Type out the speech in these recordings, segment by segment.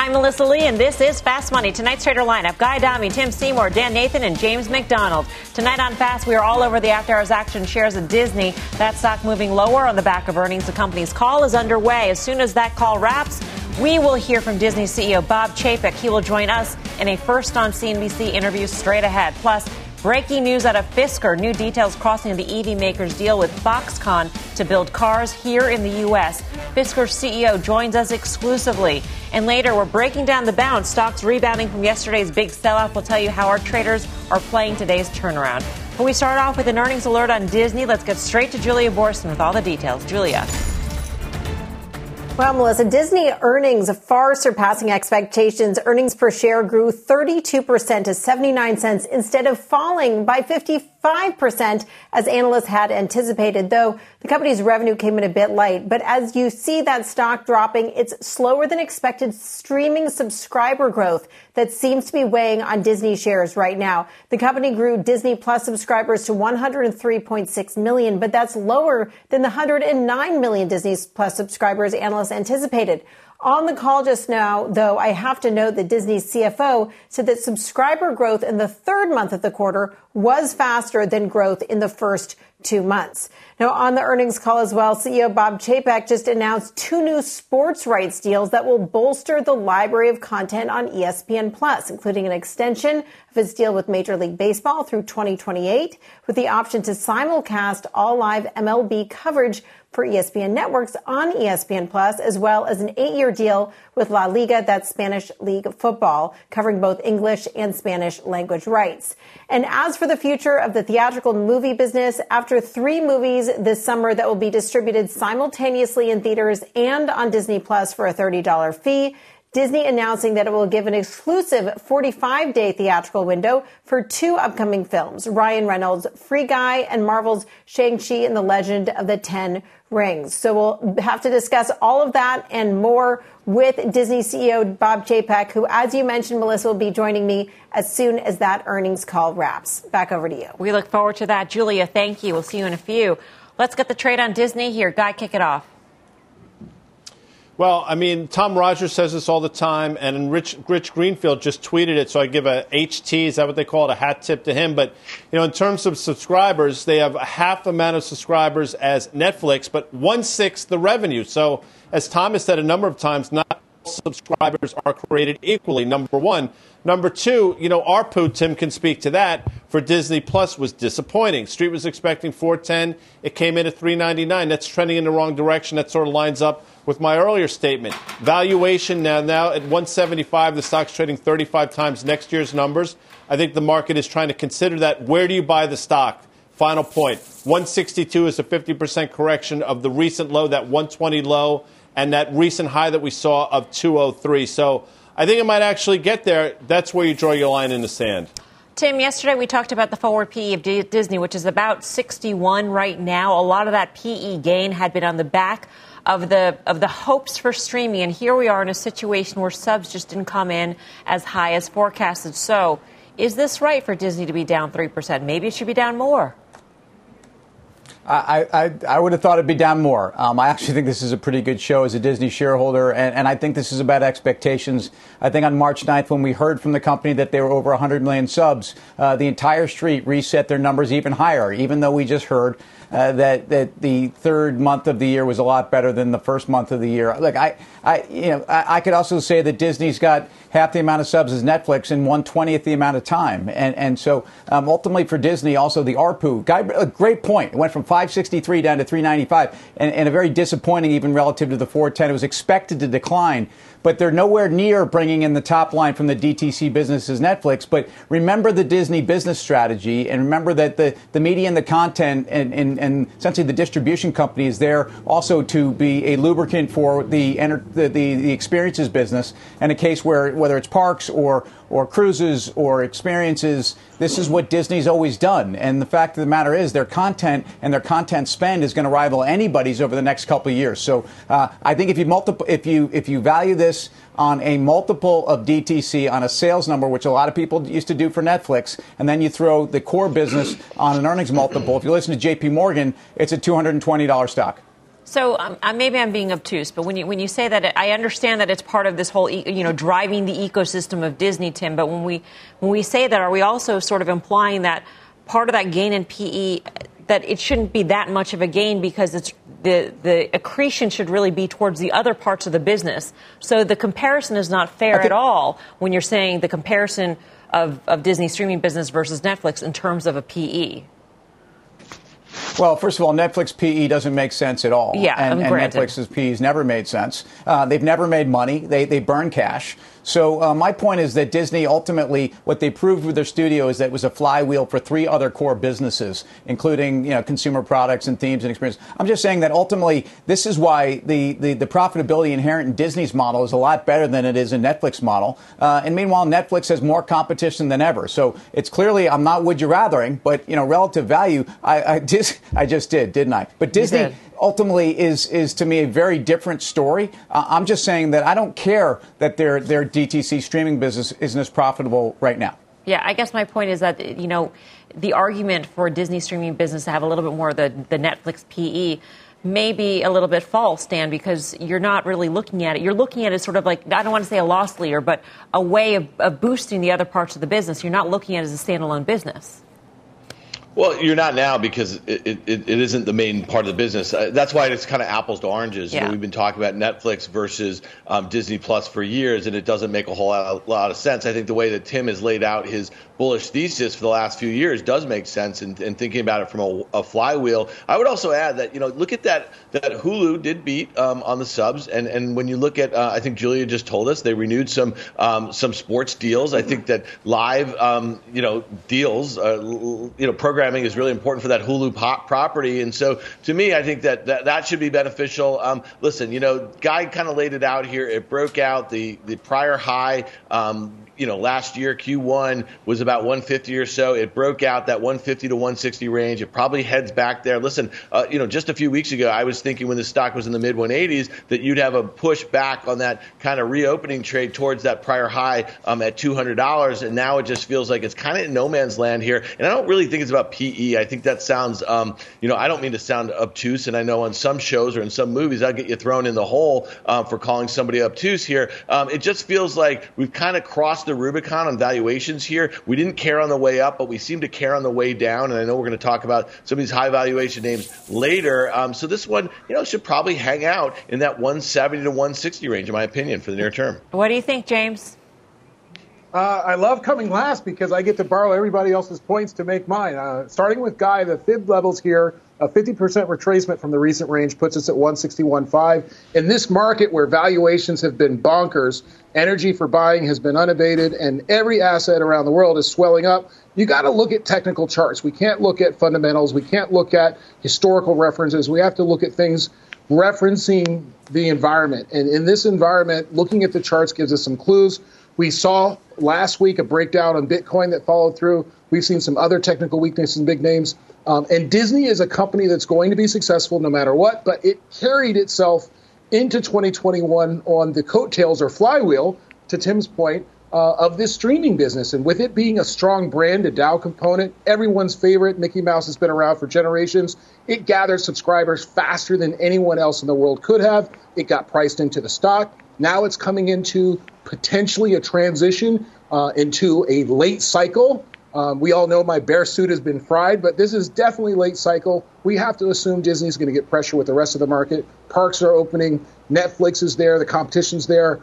I'm Melissa Lee, and this is Fast Money. Tonight's trader lineup, Guy Dami, Tim Seymour, Dan Nathan, and James McDonald. Tonight on Fast, we are all over the after-hours action shares of Disney. That stock moving lower on the back of earnings. The company's call is underway. As soon as that call wraps, we will hear from Disney CEO Bob Chapek. He will join us in a first on CNBC interview straight ahead. Plus, breaking news out of Fisker. New details crossing the EV maker's deal with Foxconn to build cars here in the U.S. Fisker's CEO joins us exclusively. And later, we're breaking down the bounce. Stocks rebounding from yesterday's big sell-off. We'll tell you how our traders are playing today's turnaround. But we start off with an earnings alert on Disney. Let's get straight to Julia Borson with all the details. Julia. Well, Melissa, Disney earnings far surpassing expectations. Earnings per share grew 32% to $0.79 instead of falling by 55% as analysts had anticipated, though the company's revenue came in a bit light. But as you see that stock dropping, it's slower than expected streaming subscriber growth that seems to be weighing on Disney shares right now. The company grew Disney Plus subscribers to 103.6 million, but that's lower than the 109 million Disney Plus subscribers analysts anticipated. On the call just now, though, I have to note that Disney's CFO said that subscriber growth in the third month of the quarter was faster than growth in the first 2 months. Now, on the earnings call as well, CEO Bob Chapek just announced 2 new sports rights deals that will bolster the library of content on ESPN+, including an extension of his deal with Major League Baseball through 2028, with the option to simulcast all live MLB coverage for ESPN networks on ESPN+, as well as an 8-year deal with La Liga, that's Spanish League football, covering both English and Spanish language rights. And as for the future of the theatrical movie business, after 3 movies this summer that will be distributed simultaneously in theaters and on Disney Plus for a $30 fee, Disney announcing that it will give an exclusive 45-day theatrical window for 2 upcoming films, Ryan Reynolds' Free Guy and Marvel's Shang-Chi and the Legend of the Ten Rings. So we'll have to discuss all of that and more with Disney CEO Bob Chapek, who, as you mentioned, Melissa, will be joining me as soon as that earnings call wraps. Back over to you. We look forward to that. Julia, thank you. We'll see you in a few. Let's get the trade on Disney here. Guy, kick it off. Well, I mean, Tom Rogers says this all the time, and Rich Greenfield just tweeted it, so I give a HT, is that what they call it, a hat tip to him. But, you know, in terms of subscribers, they have half the amount of subscribers as Netflix, but 1/6 the revenue. So, as Tom has said a number of times, not all subscribers are created equally, number one. Number two, you know, ARPU, Tim can speak to that, for Disney Plus was disappointing. Street was expecting $4.10. It came in at $3.99. That's trending in the wrong direction. That sort of lines up with my earlier statement. Valuation now at 175, the stock's trading 35 times next year's numbers. I think the market is trying to consider that. Where do you buy the stock? Final point. 162 is a 50% correction of the recent low, that 120 low, and that recent high that we saw of 203. So I think it might actually get there. That's where you draw your line in the sand. Tim, yesterday we talked about the forward PE of Disney, which is about 61 right now. A lot of that PE gain had been on the back of the hopes for streaming. And here we are in a situation where subs just didn't come in as high as forecasted. So is this right for Disney to be down 3%? Maybe it should be down more. I would have thought it'd be down more. I actually think this is a pretty good show as a Disney shareholder, and I think this is about expectations. I think on March 9th, when we heard from the company that they were over 100 million subs, the entire street reset their numbers even higher, even though we just heard that the third month of the year was a lot better than the first month of the year. Look, I could also say that Disney's got half the amount of subs as Netflix in 1/20th the amount of time. And so ultimately for Disney, also the ARPU, Guy, a great point. It went from $5.63 down to $3.95 and a very disappointing even relative to the $4.10. It was expected to decline, but they're nowhere near bringing in the top line from the DTC business as Netflix. But remember the Disney business strategy and remember that the media and the content and and essentially the distribution company is there also to be a lubricant for the experiences business. And a case where whether it's parks or cruises or experiences, this is what Disney's always done. And the fact of the matter is their content and their content spend is going to rival anybody's over the next couple of years. So I think if you value this on a multiple of DTC, on a sales number, which a lot of people used to do for Netflix, and then you throw the core business on an earnings multiple, if you listen to JP Morgan, it's a $220 stock. So maybe I'm being obtuse, but when you say that, I understand that it's part of this whole, driving the ecosystem of Disney, Tim. But when we say that, are we also sort of implying that part of that gain in PE, that it shouldn't be that much of a gain because it's the accretion should really be towards the other parts of the business? So the comparison is not fair at all when you're saying the comparison of Disney streaming business versus Netflix in terms of a PE. Well, first of all, Netflix PE doesn't make sense at all. Yeah, and Netflix's PE's never made sense. They've never made money. They burn cash. So my point is that Disney, ultimately, what they proved with their studio is that it was a flywheel for three other core businesses, including consumer products and themes and experiences. I'm just saying that ultimately, this is why the profitability inherent in Disney's model is a lot better than it is in Netflix's model. And meanwhile, Netflix has more competition than ever. So it's clearly, I'm not would you rathering, but relative value, I just did, didn't I? But Disney ultimately is to me a very different story. I'm just saying that I don't care that their DTC streaming business isn't as profitable right now. Yeah, I guess my point is that, the argument for Disney streaming business to have a little bit more of the Netflix PE may be a little bit false, Dan, because you're not really looking at it. You're looking at it sort of like, I don't want to say a loss leader, but a way of boosting the other parts of the business. You're not looking at it as a standalone business. Well, you're not now because it isn't the main part of the business. That's why it's kind of apples to oranges. Yeah. We've been talking about Netflix versus Disney Plus for years, and it doesn't make a whole lot of sense. I think the way that Tim has laid out his bullish thesis for the last few years does make sense, and thinking about it from a flywheel. I would also add that, look at that Hulu did beat on the subs, and when you look at, I think Julia just told us, they renewed some sports deals. I think that live, deals, programming is really important for that Hulu property. And so to me, I think that should be beneficial. Listen, Guy kind of laid it out here. It broke out the prior high. Last year, Q1 was about 150 or so. It broke out that 150 to 160 range. It probably heads back there. Listen, just a few weeks ago, I was thinking when the stock was in the mid-180s that you'd have a push back on that kind of reopening trade towards that prior high at $200. And now it just feels like it's kind of in no man's land here. And I don't really think it's about PE. I think that sounds, I don't mean to sound obtuse. And I know on some shows or in some movies, I'll get you thrown in the hole for calling somebody obtuse here. It just feels like we've kind of crossed the Rubicon on valuations here. We didn't care on the way up, but we seem to care on the way down. And I know we're going to talk about some of these high valuation names later. So this one, should probably hang out in that 170 to 160 range, in my opinion, for the near term. What do you think, James? I love coming last because I get to borrow everybody else's points to make mine. Starting with Guy, the fib levels here, a 50% retracement from the recent range puts us at 161.5. In this market where valuations have been bonkers, energy for buying has been unabated, and every asset around the world is swelling up. You got to look at technical charts. We can't look at fundamentals. We can't look at historical references. We have to look at things referencing the environment. And in this environment, looking at the charts gives us some clues. We saw last week a breakdown on Bitcoin that followed through. We've seen some other technical weakness in big names. And Disney is a company that's going to be successful no matter what, but it carried itself into 2021 on the coattails or flywheel, to Tim's point, of this streaming business. And with it being a strong brand, a DAO component, everyone's favorite, Mickey Mouse has been around for generations. It gathered subscribers faster than anyone else in the world could have. It got priced into the stock. Now it's coming into potentially a transition into a late cycle. We all know my bear suit has been fried, but this is definitely late cycle. We have to assume Disney's going to get pressure with the rest of the market. Parks are opening. Netflix is there. The competition's there.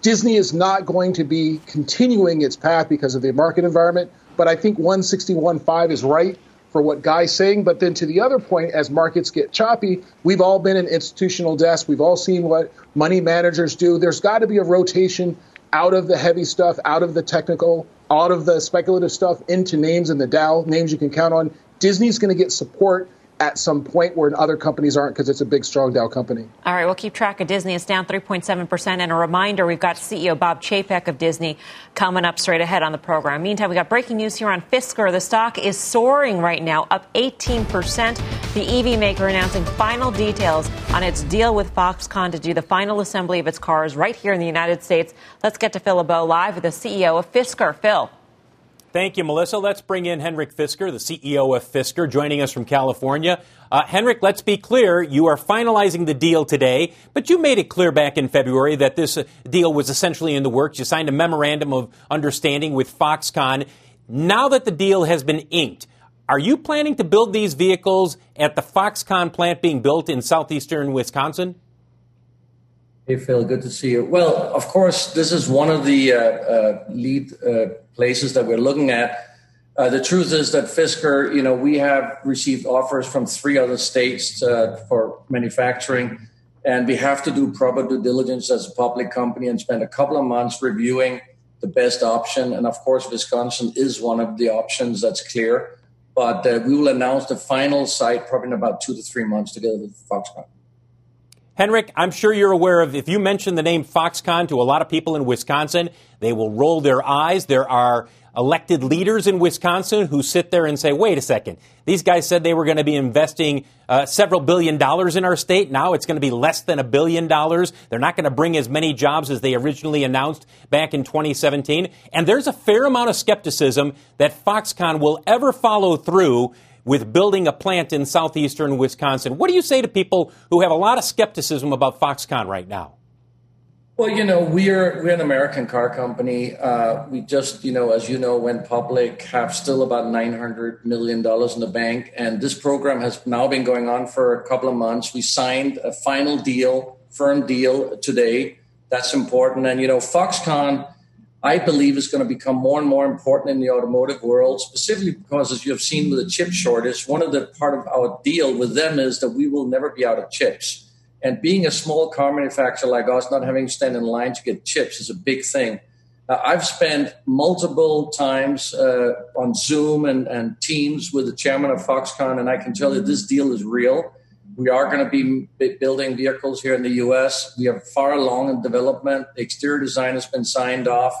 Disney is not going to be continuing its path because of the market environment. But I think 161.5 is right for what Guy's saying. But then to the other point, as markets get choppy, we've all been in institutional desks. We've all seen what money managers do. There's got to be a rotation out of the heavy stuff, out of the technical, out of the speculative stuff, into names in the Dow, names you can count on. Disney's going to get support at some point where other companies aren't because it's a big, strong Dow company. All right, we'll keep track of Disney. It's down 3.7%. And a reminder, we've got CEO Bob Chapek of Disney coming up straight ahead on the program. Meantime, we got breaking news here on Fisker. The stock is soaring right now, up 18%. The EV maker announcing final details on its deal with Foxconn to do the final assembly of its cars right here in the United States. Let's get to Phil Lebeau live with the CEO of Fisker. Phil. Thank you, Melissa. Let's bring in Henrik Fisker, the CEO of Fisker, joining us from California. Henrik, let's be clear. You are finalizing the deal today, but you made it clear back in February that this deal was essentially in the works. You signed a memorandum of understanding with Foxconn. Now that the deal has been inked, are you planning to build these vehicles at the Foxconn plant being built in southeastern Wisconsin? Hey, Phil, good to see you. Well, of course, this is one of the lead places that we're looking at. The truth is that Fisker, you know, we have received offers from three other states for manufacturing, and we have to do proper due diligence as a public company and spend a couple of months reviewing the best option. And of course, Wisconsin is one of the options that's clear, but we will announce the final site probably in about 2 to 3 months together with Foxconn. Henrik, I'm sure you're aware of, if you mention the name Foxconn to a lot of people in Wisconsin, they will roll their eyes. There are elected leaders in Wisconsin who sit there and say, wait a second, these guys said they were going to be investing several $1 billion in our state. Now it's going to be less than $1 billion. They're not going to bring as many jobs as they originally announced back in 2017. And there's a fair amount of skepticism that Foxconn will ever follow through with building a plant in southeastern Wisconsin. What do you say to people who have a lot of skepticism about Foxconn right now? Well, you know, we're an American car company. We just, you know, as you know, went public, have still about $900 million in the bank. And this program has now been going on for a couple of months. We signed a final deal, firm deal today. That's important. And, you know, Foxconn, I believe, is going to become more and more important in the automotive world, specifically because, as you have seen with the chip shortage, one of the part of our deal with them is that we will never be out of chips. And being a small car manufacturer like us, not having to stand in line to get chips is a big thing. I've spent multiple times on Zoom and Teams with the chairman of Foxconn, and I can tell you this deal is real. We are going to be building vehicles here in the U.S. We are far along in development. The exterior design has been signed off.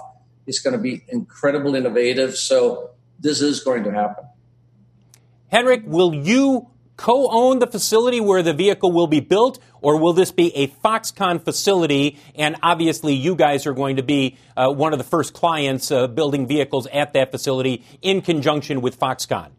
It's going to be incredibly innovative. So this is going to happen. Henrik, will you co-own the facility where the vehicle will be built, or will this be a Foxconn facility? And obviously you guys are going to be one of the first clients building vehicles at that facility in conjunction with Foxconn.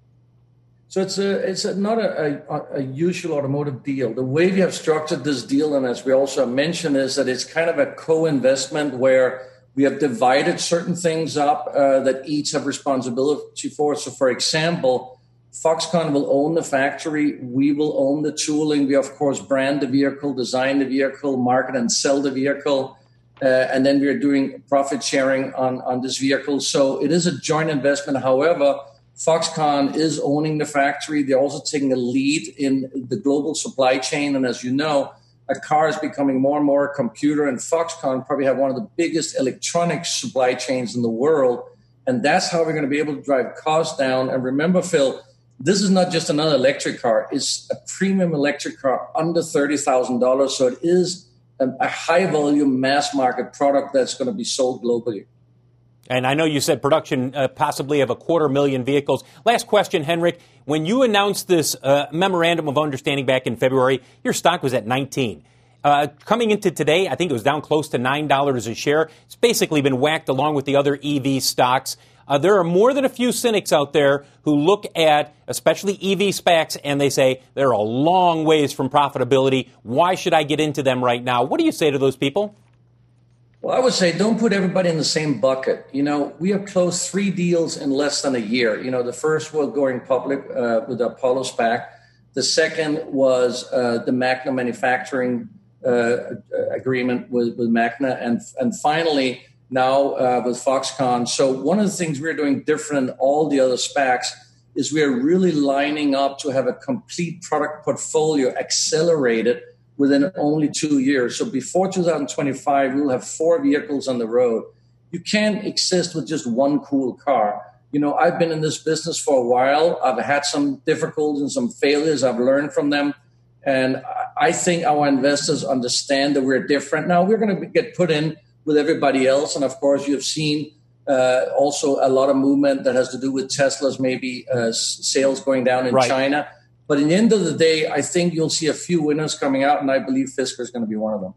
So it's not a usual automotive deal. The way we have structured this deal, and as we also mentioned, is that it's kind of a co-investment where we have divided certain things up that each have responsibility for. So, for example, Foxconn will own the factory. We will own the tooling. We, of course, brand the vehicle, design the vehicle, market and sell the vehicle. And then we are doing profit sharing on this vehicle. So it is a joint investment. However, Foxconn is owning the factory. They're also taking a lead in the global supply chain. And as you know, a car is becoming more and more a computer. And Foxconn probably have one of the biggest electronic supply chains in the world. And that's how we're going to be able to drive costs down. And remember, Phil, this is not just another electric car. It's a premium electric car under $30,000. So it is a high-volume, mass-market product that's going to be sold globally. And I know you said production possibly of 250,000 vehicles. Last question, Henrik. When you announced this memorandum of understanding back in February, your stock was at 19. Coming into today, I think it was down close to $9 a share. It's basically been whacked along with the other EV stocks. There are more than a few cynics out there who look at, especially EV SPACs, and they say they're a long ways from profitability. Why should I get into them right now? What do you say to those people? Well, I would say don't put everybody in the same bucket. You know, we have closed 3 deals in less than a year. You know, the first was going public with the Apollo SPAC. The second was the Magna manufacturing agreement with Magna. And finally, now with Foxconn. So one of the things we're doing different than all the other SPACs is we are really lining up to have a complete product portfolio accelerated within only 2 years. So before 2025, we'll have 4 vehicles on the road. You can't exist with just one cool car. You know, I've been in this business for a while. I've had some difficulties and some failures. I've learned from them. And I think our investors understand that we're different. Now, we're going to get put in with everybody else. And, of course, you've seen also a lot of movement that has to do with Tesla's maybe sales going down in China. But in the end of the day, I think you'll see a few winners coming out, and I believe Fisker is going to be one of them.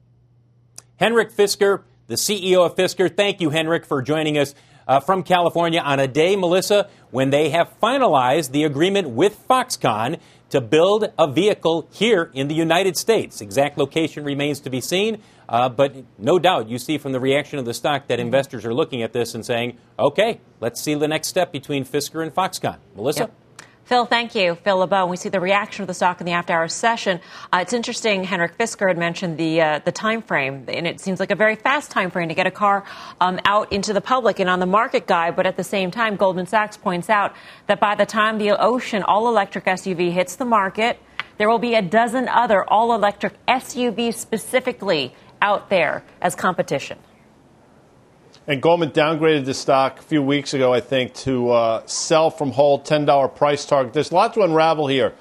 Henrik Fisker, the CEO of Fisker. Thank you, Henrik, for joining us from California on a day, Melissa, when they have finalized the agreement with Foxconn to build a vehicle here in the United States. Exact location remains to be seen, but no doubt you see from the reaction of the stock that investors are looking at this and saying, okay, let's see the next step between Fisker and Foxconn. Melissa? Yep. Phil, thank you. Phil Lebeau. We see the reaction of the stock in the after-hour session. It's interesting, Henrik Fisker had mentioned the time frame, and it seems like a very fast time frame to get a car out into the public and on the market, Guy. But at the same time, Goldman Sachs points out that by the time the Ocean all-electric SUV hits the market, there will be a dozen other all-electric SUVs specifically out there as competition. And Goldman downgraded the stock a few weeks ago, I think, to sell from hold, $10 price target. There's a lot to unravel here.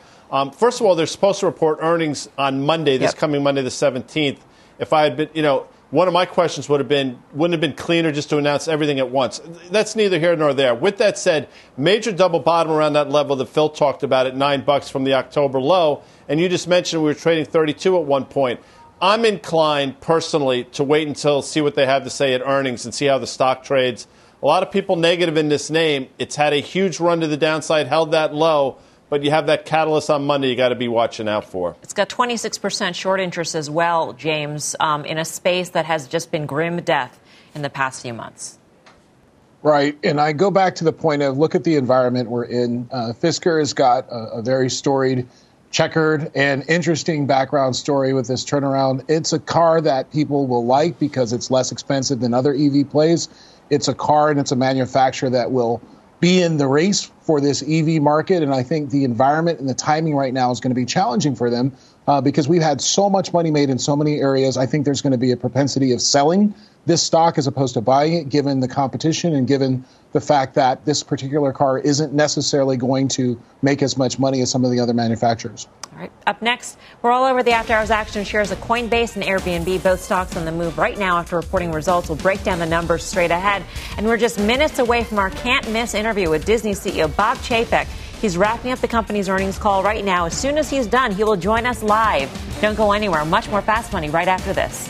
First of all, they're supposed to report earnings on Monday, this coming Monday, the 17th. If I had been, you know, one of my questions would have been, wouldn't it have been cleaner just to announce everything at once? That's neither here nor there. With that said, major double bottom around that level that Phil talked about at $9 from the October low. And you just mentioned we were trading 32 at one point. I'm inclined, personally, to wait until see what they have to say at earnings and see how the stock trades. A lot of people negative in this name. It's had a huge run to the downside, held that low, but you have that catalyst on Monday you got to be watching out for. It's got 26% short interest as well, James, in a space that has just been grim death in the past few months. Right. And I go back to the point of look at the environment we're in. Fisker has got a very storied, checkered and interesting background story with this turnaround. It's a car that people will like because it's less expensive than other EV plays. It's a car and it's a manufacturer that will be in the race for this EV market. And I think the environment and the timing right now is going to be challenging for them because we've had so much money made in so many areas. I think there's going to be a propensity of selling this stock as opposed to buying it, given the competition and given the fact that this particular car isn't necessarily going to make as much money as some of the other manufacturers. All right. Up next, we're all over the after-hours action shares of Coinbase and Airbnb, both stocks on the move right now after reporting results. We'll break down the numbers straight ahead. And we're just minutes away from our can't-miss interview with Disney CEO Bob Chapek. He's wrapping up the company's earnings call right now. As soon as he's done, he will join us live. Don't go anywhere. Much more Fast Money right after this.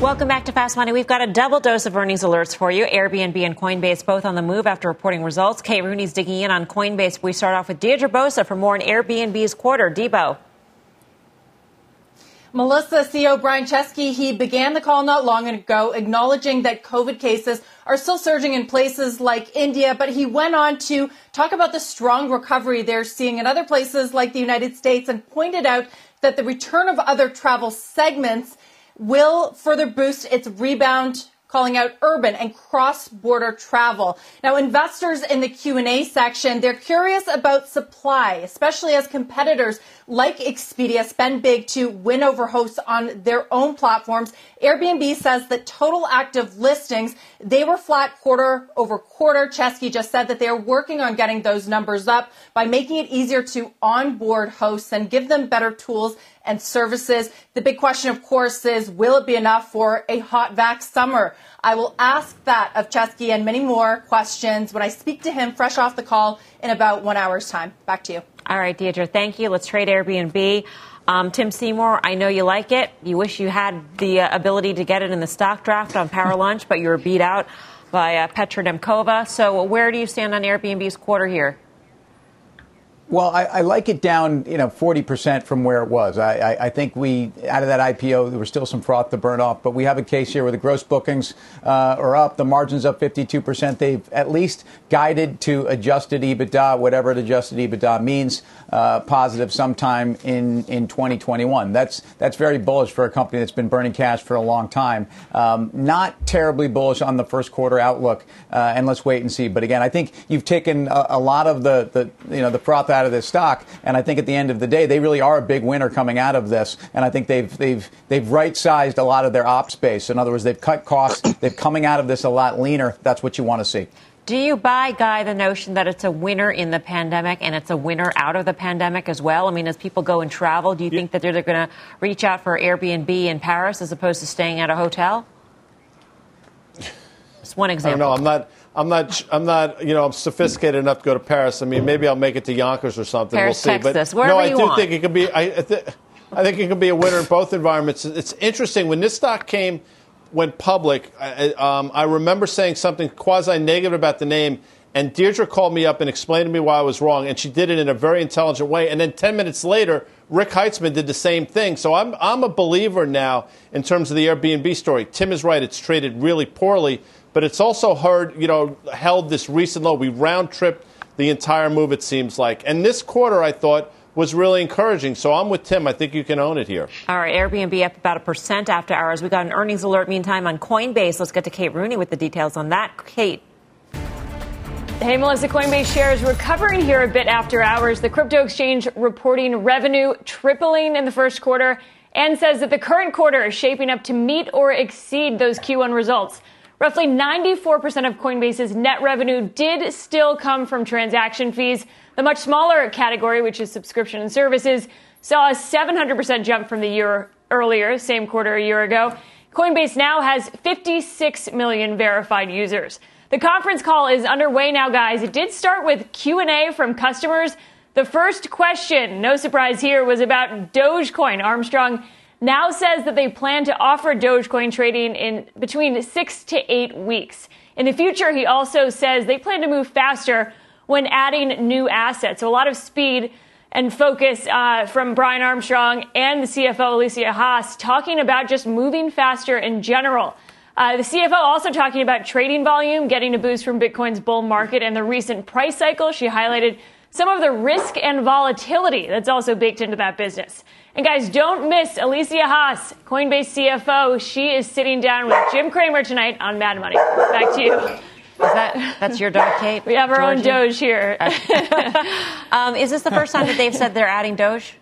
Welcome back to Fast Money. We've got a double dose of earnings alerts for you. Airbnb and Coinbase both on the move after reporting results. Kate Rooney's digging in on Coinbase. We start off with Deirdre Bosa for more on Airbnb's quarter. Debo. Melissa, CEO Brian Chesky, he began the call not long ago acknowledging that COVID cases are still surging in places like India, but he went on to talk about the strong recovery they're seeing in other places like the United States and pointed out that the return of other travel segments will further boost its rebound, calling out urban and cross-border travel. Now, investors in the Q&A section, they're curious about supply, especially as competitors like Expedia spend big to win over hosts on their own platforms. Airbnb says that total active listings, they were flat quarter over quarter. Chesky just said that they're working on getting those numbers up by making it easier to onboard hosts and give them better tools and services. The big question, of course, is will it be enough for a hot vac summer? I will ask that of Chesky and many more questions when I speak to him fresh off the call in about 1 hour's time. Back to you. All right, Deirdre, thank you. Let's trade Airbnb. Tim Seymour, I know you like it. You wish you had the ability to get it in the stock draft on Power Lunch, but you were beat out by Petra Nemkova. So where do you stand on Airbnb's quarter here? Well, I like it down, 40% from where it was. I think out of that IPO, there was still some froth to burn off. But we have a case here where the gross bookings are up. The margin's up 52%. They've at least guided to adjusted EBITDA, whatever adjusted EBITDA means, positive sometime in 2021. That's very bullish for a company that's been burning cash for a long time. Not terribly bullish on the first quarter outlook. And let's wait and see. But again, I think you've taken a lot of the froth out of this stock, and I think at the end of the day they really are a big winner coming out of this, and I think they've right-sized a lot of their ops base. In other words, they've cut costs. They're coming out of this a lot leaner. That's what you want to see. Do you buy, Guy, the notion that it's a winner in the pandemic and it's a winner out of the pandemic as well? I mean, as people go and travel, do you think that they're going to reach out for Airbnb in Paris as opposed to staying at a hotel? Just one example. I don't know. I'm not. I'm sophisticated enough to go to Paris. I mean, maybe I'll make it to Yonkers or something. Paris, we'll see. Texas, but no, I do think it could be. I think it could be a winner in both environments. It's interesting when this stock went public. I remember saying something quasi-negative about the name, and Deirdre called me up and explained to me why I was wrong, and she did it in a very intelligent way. And then 10 minutes later, Rick Heitzman did the same thing. So I'm a believer now in terms of the Airbnb story. Tim is right; it's traded really poorly. But it's also held this recent low. We round-tripped the entire move, it seems like. And this quarter, I thought, was really encouraging. So I'm with Tim. I think you can own it here. All right, Airbnb up about 1% after hours. We got an earnings alert, meantime, on Coinbase. Let's get to Kate Rooney with the details on that. Kate. Hey, Melissa, Coinbase shares recovering here a bit after hours. The crypto exchange reporting revenue tripling in the first quarter and says that the current quarter is shaping up to meet or exceed those Q1 results. Roughly 94% of Coinbase's net revenue did still come from transaction fees. The much smaller category, which is subscription and services, saw a 700% jump from the year earlier, same quarter a year ago. Coinbase now has 56 million verified users. The conference call is underway now, guys. It did start with Q&A from customers. The first question, no surprise here, was about Dogecoin. Armstrong now says that they plan to offer Dogecoin trading in between 6 to 8 weeks. In the future, he also says they plan to move faster when adding new assets. So a lot of speed and focus from Brian Armstrong and the CFO, Alicia Haas, talking about just moving faster in general. The CFO also talking about trading volume, getting a boost from Bitcoin's bull market and the recent price cycle. She highlighted some of the risk and volatility that's also baked into that business. And guys, don't miss Alicia Haas, Coinbase CFO. She is sitting down with Jim Cramer tonight on Mad Money. Back to you. That's your dog, Kate? We have our own Doge here. Is this the first time that they've said they're adding Doge?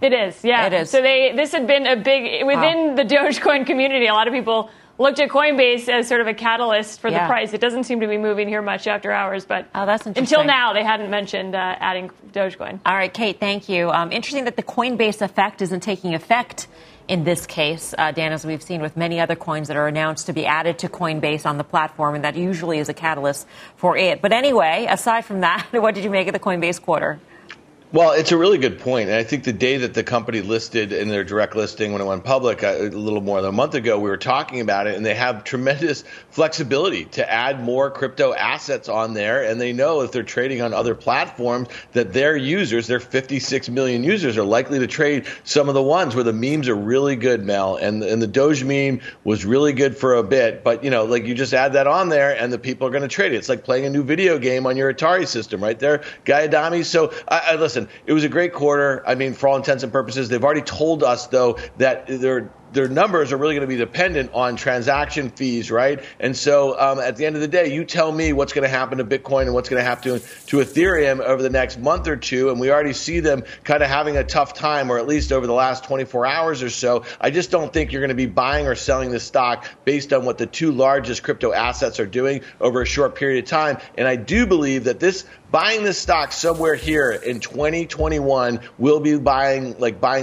It is, yeah. It is. So this had been a big, within the Dogecoin community, a lot of people looked at Coinbase as sort of a catalyst for the price. It doesn't seem to be moving here much after hours, but until now, they hadn't mentioned adding Dogecoin. All right, Kate, thank you. Interesting that the Coinbase effect isn't taking effect in this case, Dan, as we've seen with many other coins that are announced to be added to Coinbase on the platform, and that usually is a catalyst for it. But anyway, aside from that, what did you make of the Coinbase quarter? Well, it's a really good point. And I think the day that the company listed in their direct listing when it went public a little more than a month ago, we were talking about it, and they have tremendous flexibility to add more crypto assets on there. And they know if they're trading on other platforms that their users, their 56 million users, are likely to trade some of the ones where the memes are really good, Mel. And the Doge meme was really good for a bit. But, you know, like you just add that on there and the people are going to trade it. It's like playing a new video game on your Atari system right there, Guy Dami. So I listen. It was a great quarter. I mean, for all intents and purposes, they've already told us, though, that their numbers are really going to be dependent on transaction fees, right? And so at the end of the day, you tell me what's going to happen to Bitcoin and what's going to happen to Ethereum over the next month or two, and we already see them kind of having a tough time, or at least over the last 24 hours or so. I just don't think you're going to be buying or selling this stock based on what the two largest crypto assets are doing over a short period of time. And I do believe that buying this stock somewhere here in 2021 will be buying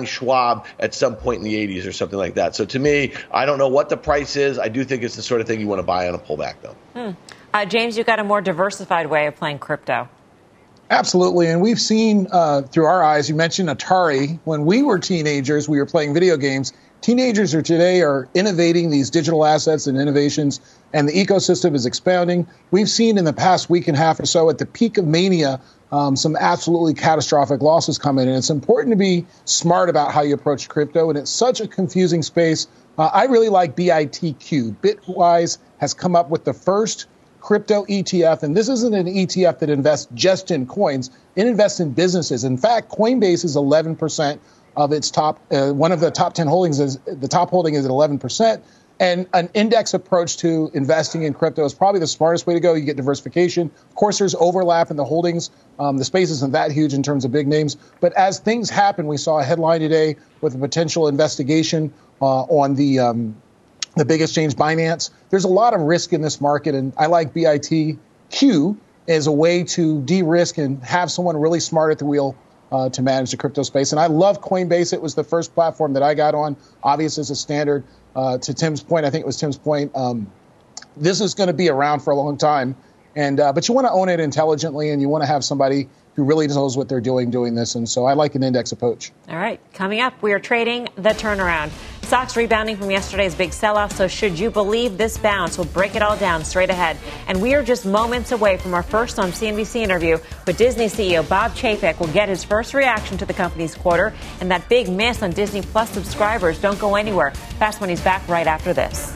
Schwab at some point in the 80s or something like that. So to me, I don't know what the price is. I do think it's the sort of thing you want to buy on a pullback, though. James, you've got a more diversified way of playing crypto. Absolutely. And we've seen through our eyes, you mentioned Atari. When we were teenagers, we were playing video games. Teenagers today are innovating these digital assets and innovations, and the ecosystem is expounding. We've seen in the past week and a half or so, at the peak of mania, some absolutely catastrophic losses come in. And it's important to be smart about how you approach crypto. And it's such a confusing space. I really like BITQ. Bitwise has come up with the first crypto ETF. And this isn't an ETF that invests just in coins. It invests in businesses. In fact, Coinbase is 11% of its top. One of the top 10 holdings is the top holding is at 11%. And an index approach to investing in crypto is probably the smartest way to go. You get diversification. Of course, there's overlap in the holdings. The space isn't that huge in terms of big names. But as things happen, we saw a headline today with a potential investigation on the big exchange Binance. There's a lot of risk in this market, and I like BITQ as a way to de-risk and have someone really smart at the wheel to manage the crypto space. And I love Coinbase. It was the first platform that I got on, obviously, as a standard. To Tim's point, I think it was Tim's point, this is going to be around for a long time. But you want to own it intelligently, and you want to have somebody who really knows what they're doing this. And so I like an index approach. All right. Coming up, we are trading the turnaround. Stocks rebounding from yesterday's big sell-off. So should you believe this bounce? We'll break it all down straight ahead. And we are just moments away from our first on CNBC interview with Disney CEO Bob Chapek. We'll get his first reaction to the company's quarter and that big miss on Disney Plus subscribers. Don't go anywhere. Fast Money's back right after this.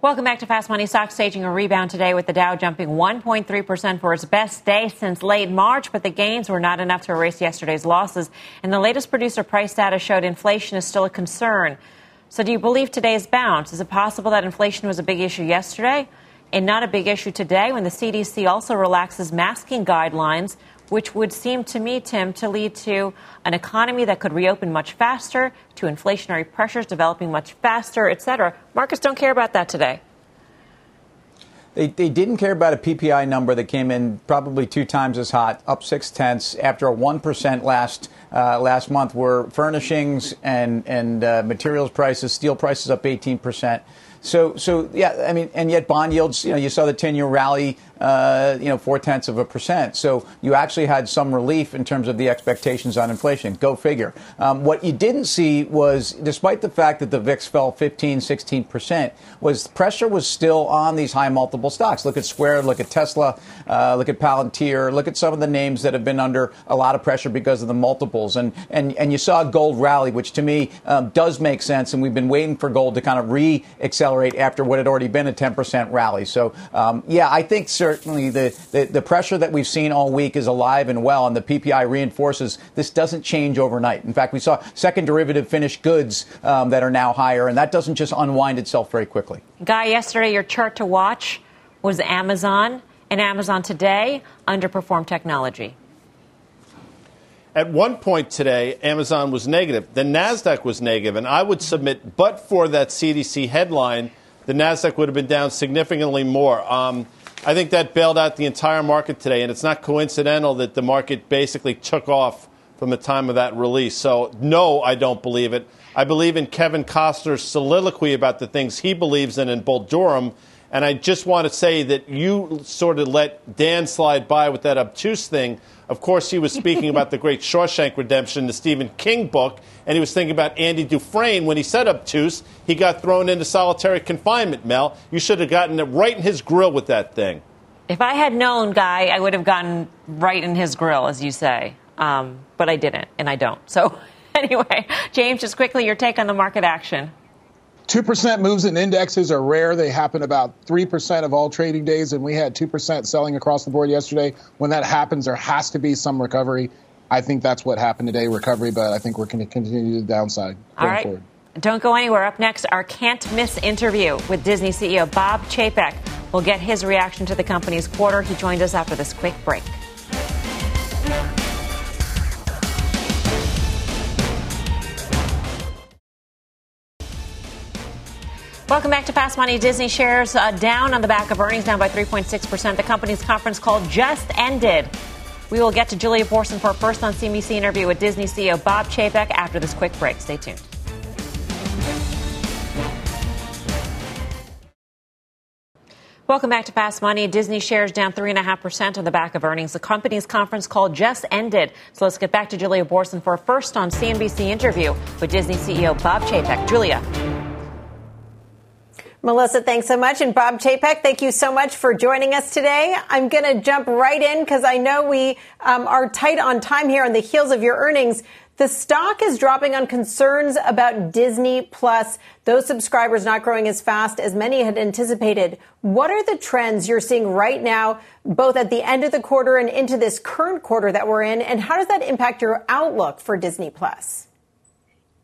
Welcome back to Fast Money. Stocks staging a rebound today with the Dow jumping 1.3% for its best day since late March, but the gains were not enough to erase yesterday's losses. And the latest producer price data showed inflation is still a concern. So do you believe today's bounce? Is it possible that inflation was a big issue yesterday and not a big issue today when the CDC also relaxes masking guidelines, which would seem to me, Tim, to lead to an economy that could reopen much faster, to inflationary pressures developing much faster, et cetera. Markets don't care about that today. They didn't care about a PPI number that came in probably two times as hot, up 0.6, after a 1% last month, where furnishings and materials prices, steel prices up 18%. So yeah, I mean, and yet bond yields, you saw the 10-year rally, 0.4%. So you actually had some relief in terms of the expectations on inflation. Go figure. What you didn't see was, despite the fact that the VIX fell 15-16%, was pressure was still on these high multiple stocks. Look at Square, look at Tesla, look at Palantir, look at some of the names that have been under a lot of pressure because of the multiples. And you saw gold rally, which to me does make sense. And we've been waiting for gold to kind of re-accelerate after what had already been a 10% rally. So, yeah, I think certainly the pressure that we've seen all week is alive and well, and the PPI reinforces this doesn't change overnight. In fact, we saw second derivative finished goods that are now higher, and that doesn't just unwind itself very quickly. Guy, yesterday your chart to watch was Amazon, and Amazon today underperformed technology. At one point today, Amazon was negative. The NASDAQ was negative. And I would submit, but for that CDC headline, the NASDAQ would have been down significantly more. I think that bailed out the entire market today. And it's not coincidental that the market basically took off from the time of that release. So, no, I don't believe it. I believe in Kevin Costner's soliloquy about the things he believes in Bull Durham. And I just want to say that you sort of let Dan slide by with that obtuse thing. Of course, he was speaking about the great Shawshank Redemption, the Stephen King book, and he was thinking about Andy Dufresne. When he said obtuse, he got thrown into solitary confinement, Mel. You should have gotten it right in his grill with that thing. If I had known, Guy, I would have gotten right in his grill, as you say. But I didn't, and I don't. So anyway, James, just quickly, your take on the market action. 2% moves in indexes are rare. They happen about 3% of all trading days, and we had 2% selling across the board yesterday. When that happens, there has to be some recovery. I think that's what happened today, recovery, but I think we're going to continue the downside going forward. Don't go anywhere. Up next, our can't-miss interview with Disney CEO Bob Chapek. We'll get his reaction to the company's quarter. He joined us after this quick break. Welcome back to Fast Money. Disney shares down on the back of earnings, down by 3.6%. The company's conference call just ended. We will get to Julia Borson for a first on CNBC interview with Disney CEO Bob Chapek after this quick break. Stay tuned. Welcome back to Fast Money. Disney shares down 3.5% on the back of earnings. The company's conference call just ended. So let's get back to Julia Borson for a first on CNBC interview with Disney CEO Bob Chapek. Julia. Melissa, thanks so much. And Bob Chapek, thank you so much for joining us today. I'm going to jump right in because I know we are tight on time here on the heels of your earnings. The stock is dropping on concerns about Disney+, those subscribers not growing as fast as many had anticipated. What are the trends you're seeing right now, both at the end of the quarter and into this current quarter that we're in? And how does that impact your outlook for Disney+?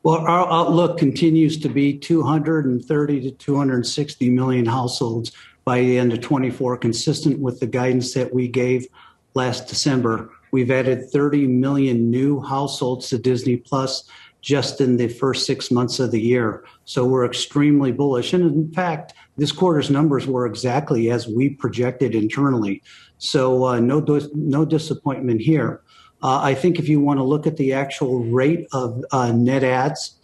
Well, our outlook continues to be 230 to 260 million households by the end of 24, consistent with the guidance that we gave last December. We've added 30 million new households to Disney Plus just in the first 6 months of the year. So we're extremely bullish. And in fact, this quarter's numbers were exactly as we projected internally. So no disappointment here. I think if you want to look at the actual rate of net adds,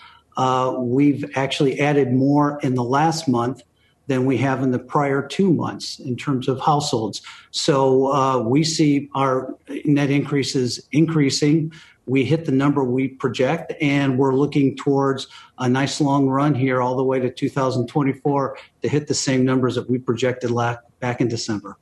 we've actually added more in the last month than we have in the prior 2 months in terms of households. So we see our net increases increasing. We hit the number we project, and we're looking towards a nice long run here all the way to 2024 to hit the same numbers that we projected back in December.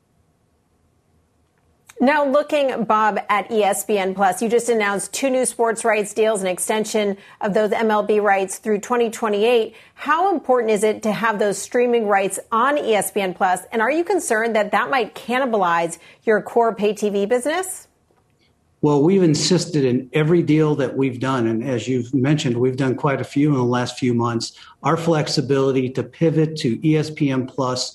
Now looking, Bob, at ESPN+, you just announced 2 new sports rights deals and extension of those MLB rights through 2028. How important is it to have those streaming rights on ESPN+, and are you concerned that that might cannibalize your core pay TV business? Well, we've insisted in every deal that we've done, and as you've mentioned, we've done quite a few in the last few months, our flexibility to pivot to ESPN+,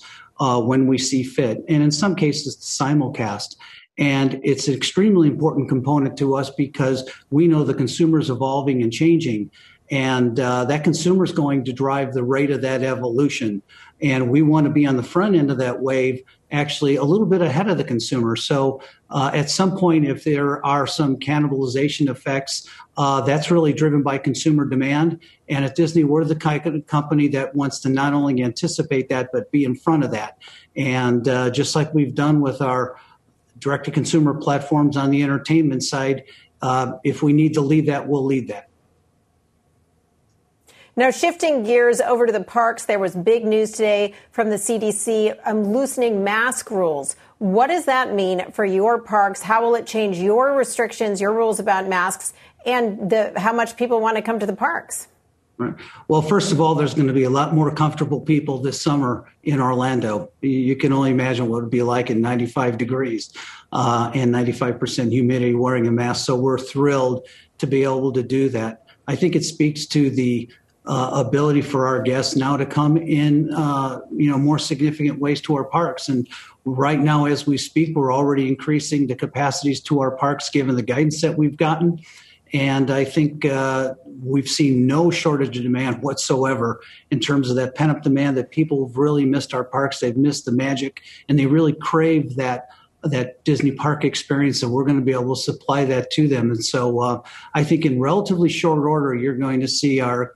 when we see fit, and in some cases, simulcast. And it's an extremely important component to us because we know the consumer's evolving and changing. And that consumer's going to drive the rate of that evolution. And we want to be on the front end of that wave, actually a little bit ahead of the consumer. So at some point, if there are some cannibalization effects, that's really driven by consumer demand. And at Disney, we're the kind of company that wants to not only anticipate that, but be in front of that. And just like we've done with our direct-to-consumer platforms on the entertainment side, if we need to lead that, we'll lead that. Now, shifting gears over to the parks, there was big news today from the CDC loosening mask rules. What does that mean for your parks? How will it change your restrictions, your rules about masks, and how much people want to come to the parks? Right. Well, first of all, there's going to be a lot more comfortable people this summer in Orlando. You can only imagine what it would be like at 95 degrees and 95% humidity wearing a mask. So we're thrilled to be able to do that. I think it speaks to the ability for our guests now to come in, more significant ways to our parks. And right now, as we speak, we're already increasing the capacities to our parks, given the guidance that we've gotten. And I think we've seen no shortage of demand whatsoever in terms of that pent-up demand that people have really missed our parks. They've missed the magic, and they really crave that Disney park experience, and we're going to be able to supply that to them. And so I think in relatively short order, you're going to see our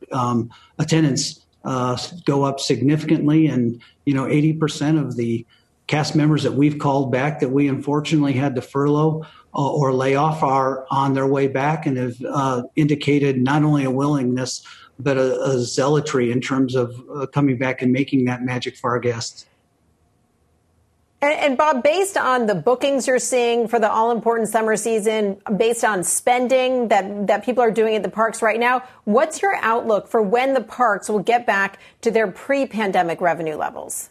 attendance go up significantly. And, 80% of the cast members that we've called back that we unfortunately had to furlough or lay off are on their way back and have indicated not only a willingness, but a zealotry in terms of coming back and making that magic for our guests. And Bob, based on the bookings you're seeing for the all-important summer season, based on spending that people are doing at the parks right now, what's your outlook for when the parks will get back to their pre-pandemic revenue levels?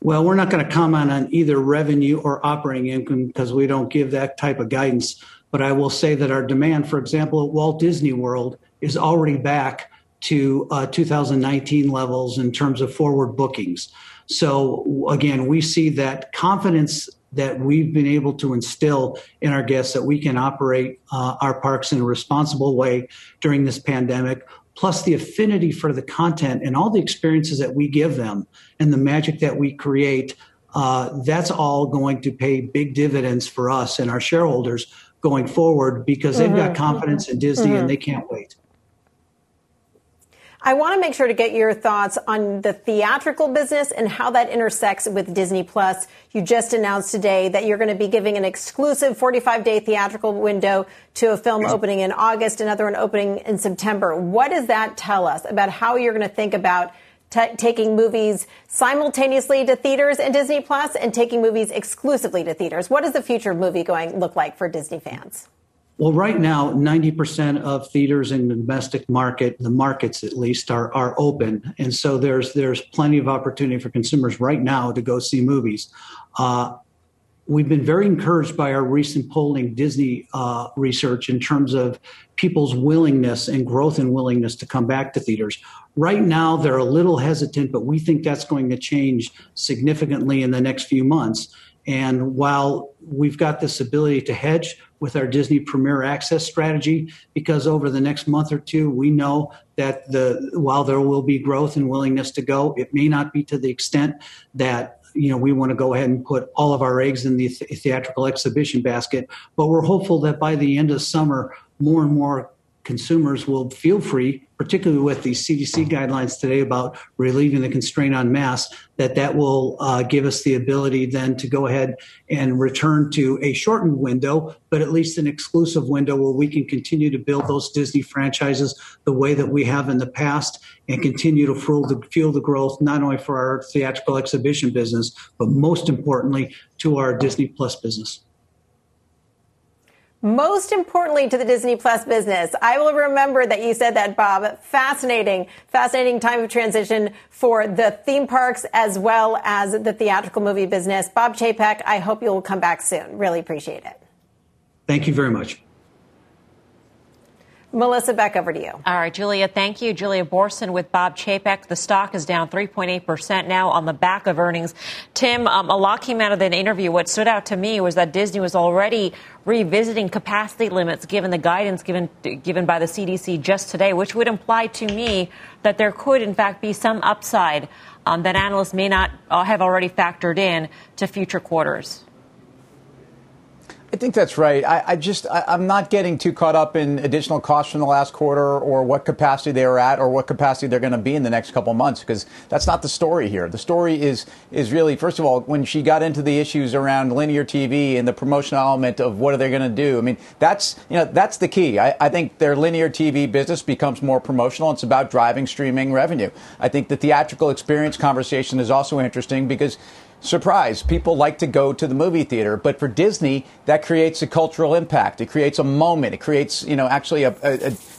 Well, we're not going to comment on either revenue or operating income because we don't give that type of guidance. But I will say that our demand, for example, at Walt Disney World is already back to 2019 levels in terms of forward bookings. So, again, we see that confidence that we've been able to instill in our guests that we can operate our parks in a responsible way during this pandemic, plus the affinity for the content and all the experiences that we give them and the magic that we create, that's all going to pay big dividends for us and our shareholders going forward because they've got confidence in Disney and they can't wait. I want to make sure to get your thoughts on the theatrical business and how that intersects with Disney+. You just announced today that you're going to be giving an exclusive 45-day theatrical window to a film opening in August, another one opening in September. What does that tell us about how you're going to think about taking movies simultaneously to theaters and Disney+, and taking movies exclusively to theaters? What does the future of movie going look like for Disney fans? Well, right now, 90% of theaters in the domestic market, the markets at least, are open. And so there's plenty of opportunity for consumers right now to go see movies. We've been very encouraged by our recent polling Disney research in terms of people's willingness and growth in willingness to come back to theaters. Right now, they're a little hesitant, but we think that's going to change significantly in the next few months. And while we've got this ability to hedge with our Disney Premier Access strategy, because over the next month or two, we know that while there will be growth and willingness to go, it may not be to the extent that we want to go ahead and put all of our eggs in the theatrical exhibition basket. But we're hopeful that by the end of summer, more and more consumers will feel free, particularly with the CDC guidelines today about relieving the constraint on masks, that will give us the ability then to go ahead and return to a shortened window, but at least an exclusive window where we can continue to build those Disney franchises the way that we have in the past and continue to fuel the growth, not only for our theatrical exhibition business, but most importantly to our Disney Plus business. Most importantly to the Disney Plus business, I will remember that you said that, Bob. Fascinating time of transition for the theme parks as well as the theatrical movie business. Bob Chapek, I hope you'll come back soon. Really appreciate it. Thank you very much. Melissa, back over to you. All right, Julia, thank you. Julia Borson with Bob Chapek. The stock is down 3.8% now on the back of earnings. Tim, a lot came out of that interview. What stood out to me was that Disney was already revisiting capacity limits given the guidance given by the CDC just today, which would imply to me that there could, in fact, be some upside that analysts may not have already factored in to future quarters. I think that's right. I'm not getting too caught up in additional costs from the last quarter or what capacity they were at or what capacity they're going to be in the next couple of months, because that's not the story here. The story is really, first of all, when she got into the issues around linear TV and the promotional element of what are they going to do. I mean, that's the key. I think their linear TV business becomes more promotional. It's about driving streaming revenue. I think the theatrical experience conversation is also interesting because, surprise, people like to go to the movie theater, but for Disney, that creates a cultural impact. It creates a moment. It creates, actually a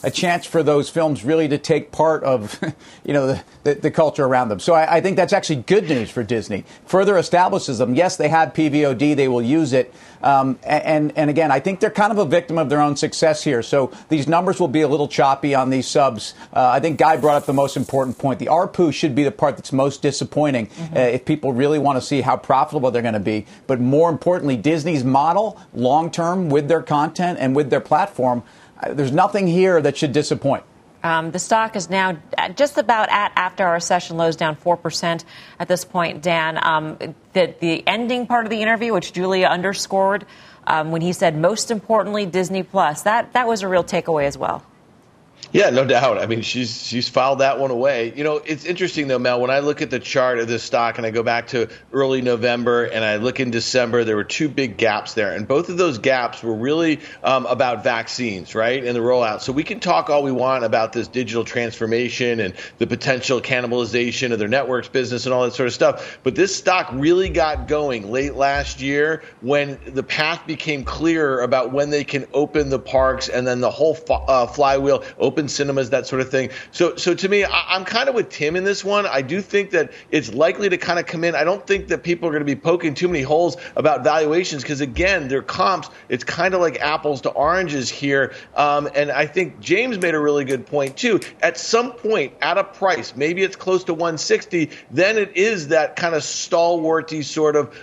a chance for those films really to take part of, you know, the culture around them. So I think that's actually good news for Disney. Further establishes them. Yes, they have PVOD. They will use it. And again, I think they're kind of a victim of their own success here. So these numbers will be a little choppy on these subs. I think Guy brought up the most important point. The ARPU should be the part that's most disappointing if people really want to see how profitable they're going to be. But more importantly, Disney's model long term with their content and with their platform, there's nothing here that should disappoint. The stock is now just about at after our session lows, down 4% at this point, Dan. The ending part of the interview, which Julia underscored when he said, most importantly, Disney Plus, that was a real takeaway as well. Yeah, no doubt. I mean, she's filed that one away. You know, it's interesting, though, Mel, when I look at the chart of this stock and I go back to early November and I look in December, there were two big gaps there. And both of those gaps were really about vaccines, right, and the rollout. So we can talk all we want about this digital transformation and the potential cannibalization of their networks business and all that sort of stuff. But this stock really got going late last year when the path became clearer about when they can open the parks and then the whole flywheel open cinemas, that sort of thing. So to me, I'm kind of with Tim in this one. I do think that it's likely to kind of come in. I don't think that people are going to be poking too many holes about valuations because, again, they're comps. It's kind of like apples to oranges here. And I think James made a really good point, too. At some point, at a price, maybe it's close to 160, then it is that kind of stalwarty sort of,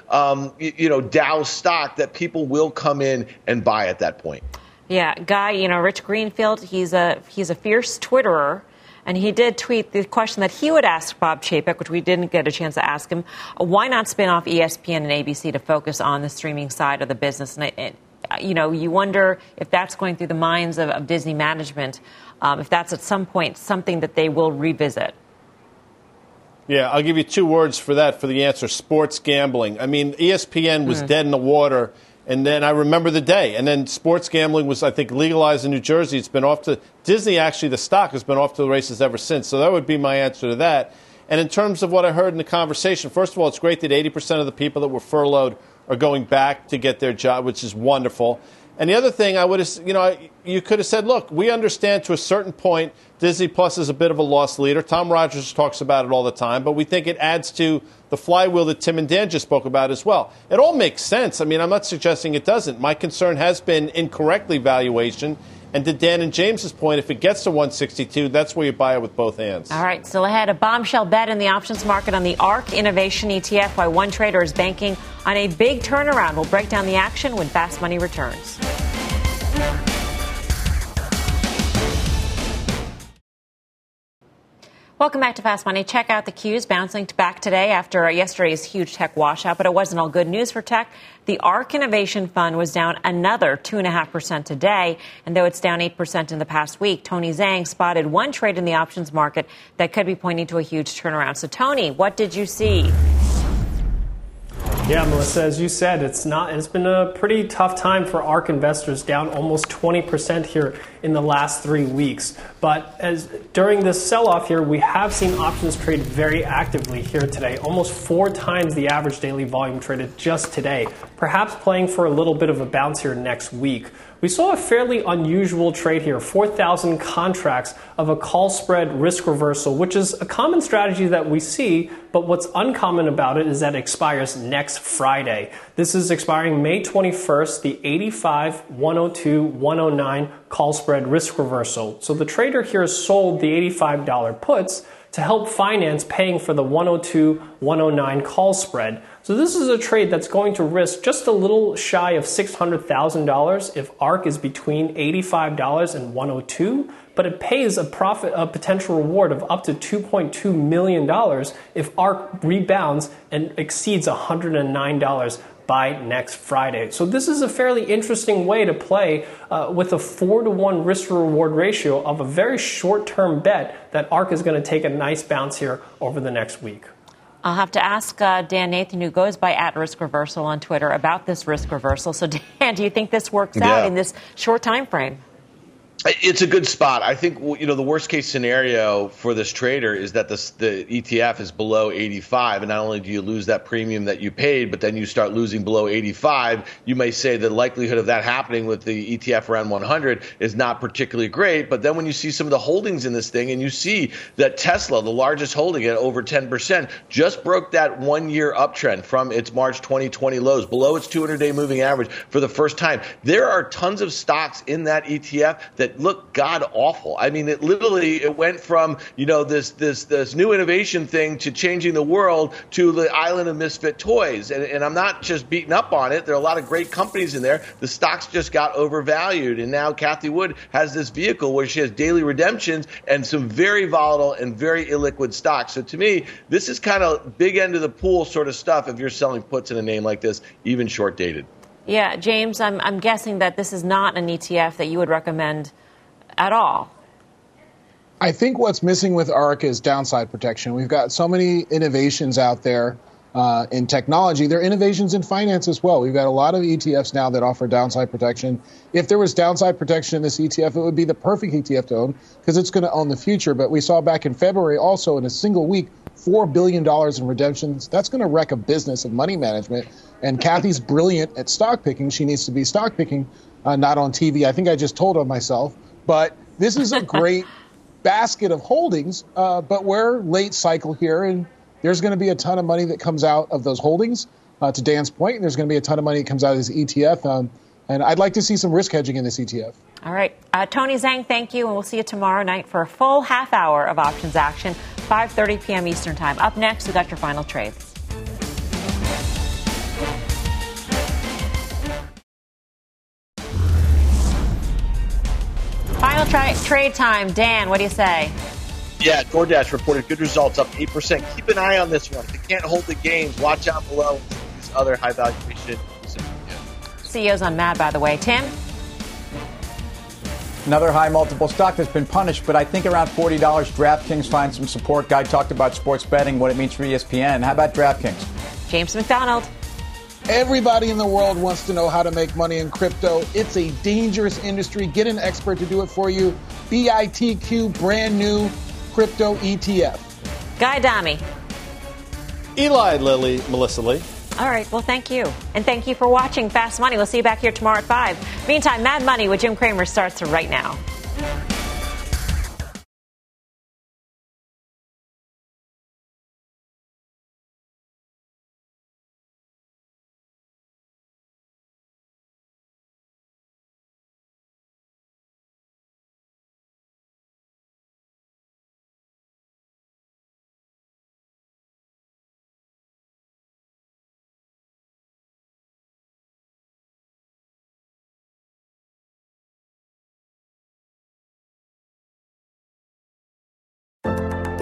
Dow stock that people will come in and buy at that point. Yeah, Guy, you know, Rich Greenfield, he's a fierce Twitterer, and he did tweet the question that he would ask Bob Chapek, which we didn't get a chance to ask him. Why not spin off ESPN and ABC to focus on the streaming side of the business? And, you wonder if that's going through the minds of Disney management, if that's at some point something that they will revisit. Yeah, I'll give you two words for that, for the answer, sports gambling. I mean, ESPN was dead in the water. And then I remember the day. And then sports gambling was, I think, legalized in New Jersey. It's been off to Disney. Actually, the stock has been off to the races ever since. So that would be my answer to that. And in terms of what I heard in the conversation, first of all, it's great that 80% of the people that were furloughed are going back to get their job, which is wonderful. And the other thing I would have, you could have said, look, we understand to a certain point Disney Plus is a bit of a loss leader. Tom Rogers talks about it all the time, but we think it adds to the flywheel that Tim and Dan just spoke about as well. It all makes sense. I mean, I'm not suggesting it doesn't. My concern has been incorrectly valuation. And to Dan and James's point, if it gets to 162, that's where you buy it with both hands. All right. So I had a bombshell bet in the options market on the ARK Innovation ETF. Why one trader is banking on a big turnaround. We'll break down the action when Fast Money returns. Welcome back to Fast Money. Check out the cues bouncing back today after yesterday's huge tech washout, but it wasn't all good news for tech. The ARK Innovation Fund was down another 2.5% today, and though it's down 8% in the past week, Tony Zhang spotted one trade in the options market that could be pointing to a huge turnaround. So, Tony, what did you see? Yeah, Melissa, as you said, it's been a pretty tough time for ARK investors, down almost 20% here in the last 3 weeks. But during this sell-off here, we have seen options trade very actively here today, almost 4 times the average daily volume traded just today, perhaps playing for a little bit of a bounce here next week. We saw a fairly unusual trade here, 4,000 contracts of a call spread risk reversal, which is a common strategy that we see, but what's uncommon about it is that it expires next Friday. This is expiring May 21st, the 85, 102, 109 call spread risk reversal. So the trader here sold the $85 puts to help finance paying for the 102, 109 call spread. So this is a trade that's going to risk just a little shy of $600,000 if ARK is between $85 and 102, but it pays a potential reward of up to $2.2 million if ARK rebounds and exceeds $109 by next Friday. So this is a fairly interesting way to play with a 4-to-1 risk-to-reward ratio of a very short-term bet that ARK is going to take a nice bounce here over the next week. I'll have to ask Dan Nathan, who goes by @riskreversal on Twitter, about this risk reversal. So, Dan, do you think this works out in this short time frame? It's a good spot. I think, you know, the worst case scenario for this trader is that the ETF is below 85, and not only do you lose that premium that you paid, but then you start losing below 85. You may say the likelihood of that happening with the ETF around 100 is not particularly great, but then when you see some of the holdings in this thing and you see that Tesla, the largest holding at over 10%, just broke that one-year uptrend from its March 2020 lows, below its 200-day moving average for the first time. There are tons of stocks in that ETF that look god awful. I mean, it went from, you know, this new innovation thing to changing the world to the island of misfit toys. And I'm not just beating up on it. There are a lot of great companies in there. The stocks just got overvalued. And now Cathie Wood has this vehicle where she has daily redemptions and some very volatile and very illiquid stocks. So to me, this is kind of big end of the pool sort of stuff if you're selling puts in a name like this, even short dated. Yeah, James, I'm guessing that this is not an ETF that you would recommend at all. I think what's missing with ARK is downside protection. We've got so many innovations out there in technology. There are innovations in finance as well. We've got a lot of ETFs now that offer downside protection. If there was downside protection in this ETF, it would be the perfect ETF to own because it's going to own the future. But we saw back in February also in a single week, $4 billion in redemptions. That's going to wreck a business of money management. And Cathie's brilliant at stock picking. She needs to be stock picking, not on TV. I think I just told on myself. But this is a great basket of holdings, but we're late cycle here, and there's going to be a ton of money that comes out of those holdings, to Dan's point, and there's going to be a ton of money that comes out of this ETF, and I'd like to see some risk hedging in this ETF. All right. Tony Zhang, thank you, and we'll see you tomorrow night for a full half hour of options action, 5:30 p.m. Eastern Time. Up next, we got your final trades. Final trade time. Dan, what do you say? Yeah, DoorDash reported good results, up 8%. Keep an eye on this one. If you can't hold the gains, watch out below and these other high valuation. CEO's on Mad, by the way. Tim? Another high multiple stock that's been punished, but I think around $40, DraftKings finds some support. Guy talked about sports betting, what it means for ESPN. How about DraftKings? James McDonald. Everybody in the world wants to know how to make money in crypto. It's a dangerous industry. Get an expert to do it for you. BITQ, brand new crypto ETF. Guy Dami. Eli Lilly, Melissa Lee. All right. Well, thank you. And thank you for watching Fast Money. We'll see you back here tomorrow at 5. Meantime, Mad Money with Jim Cramer starts right now.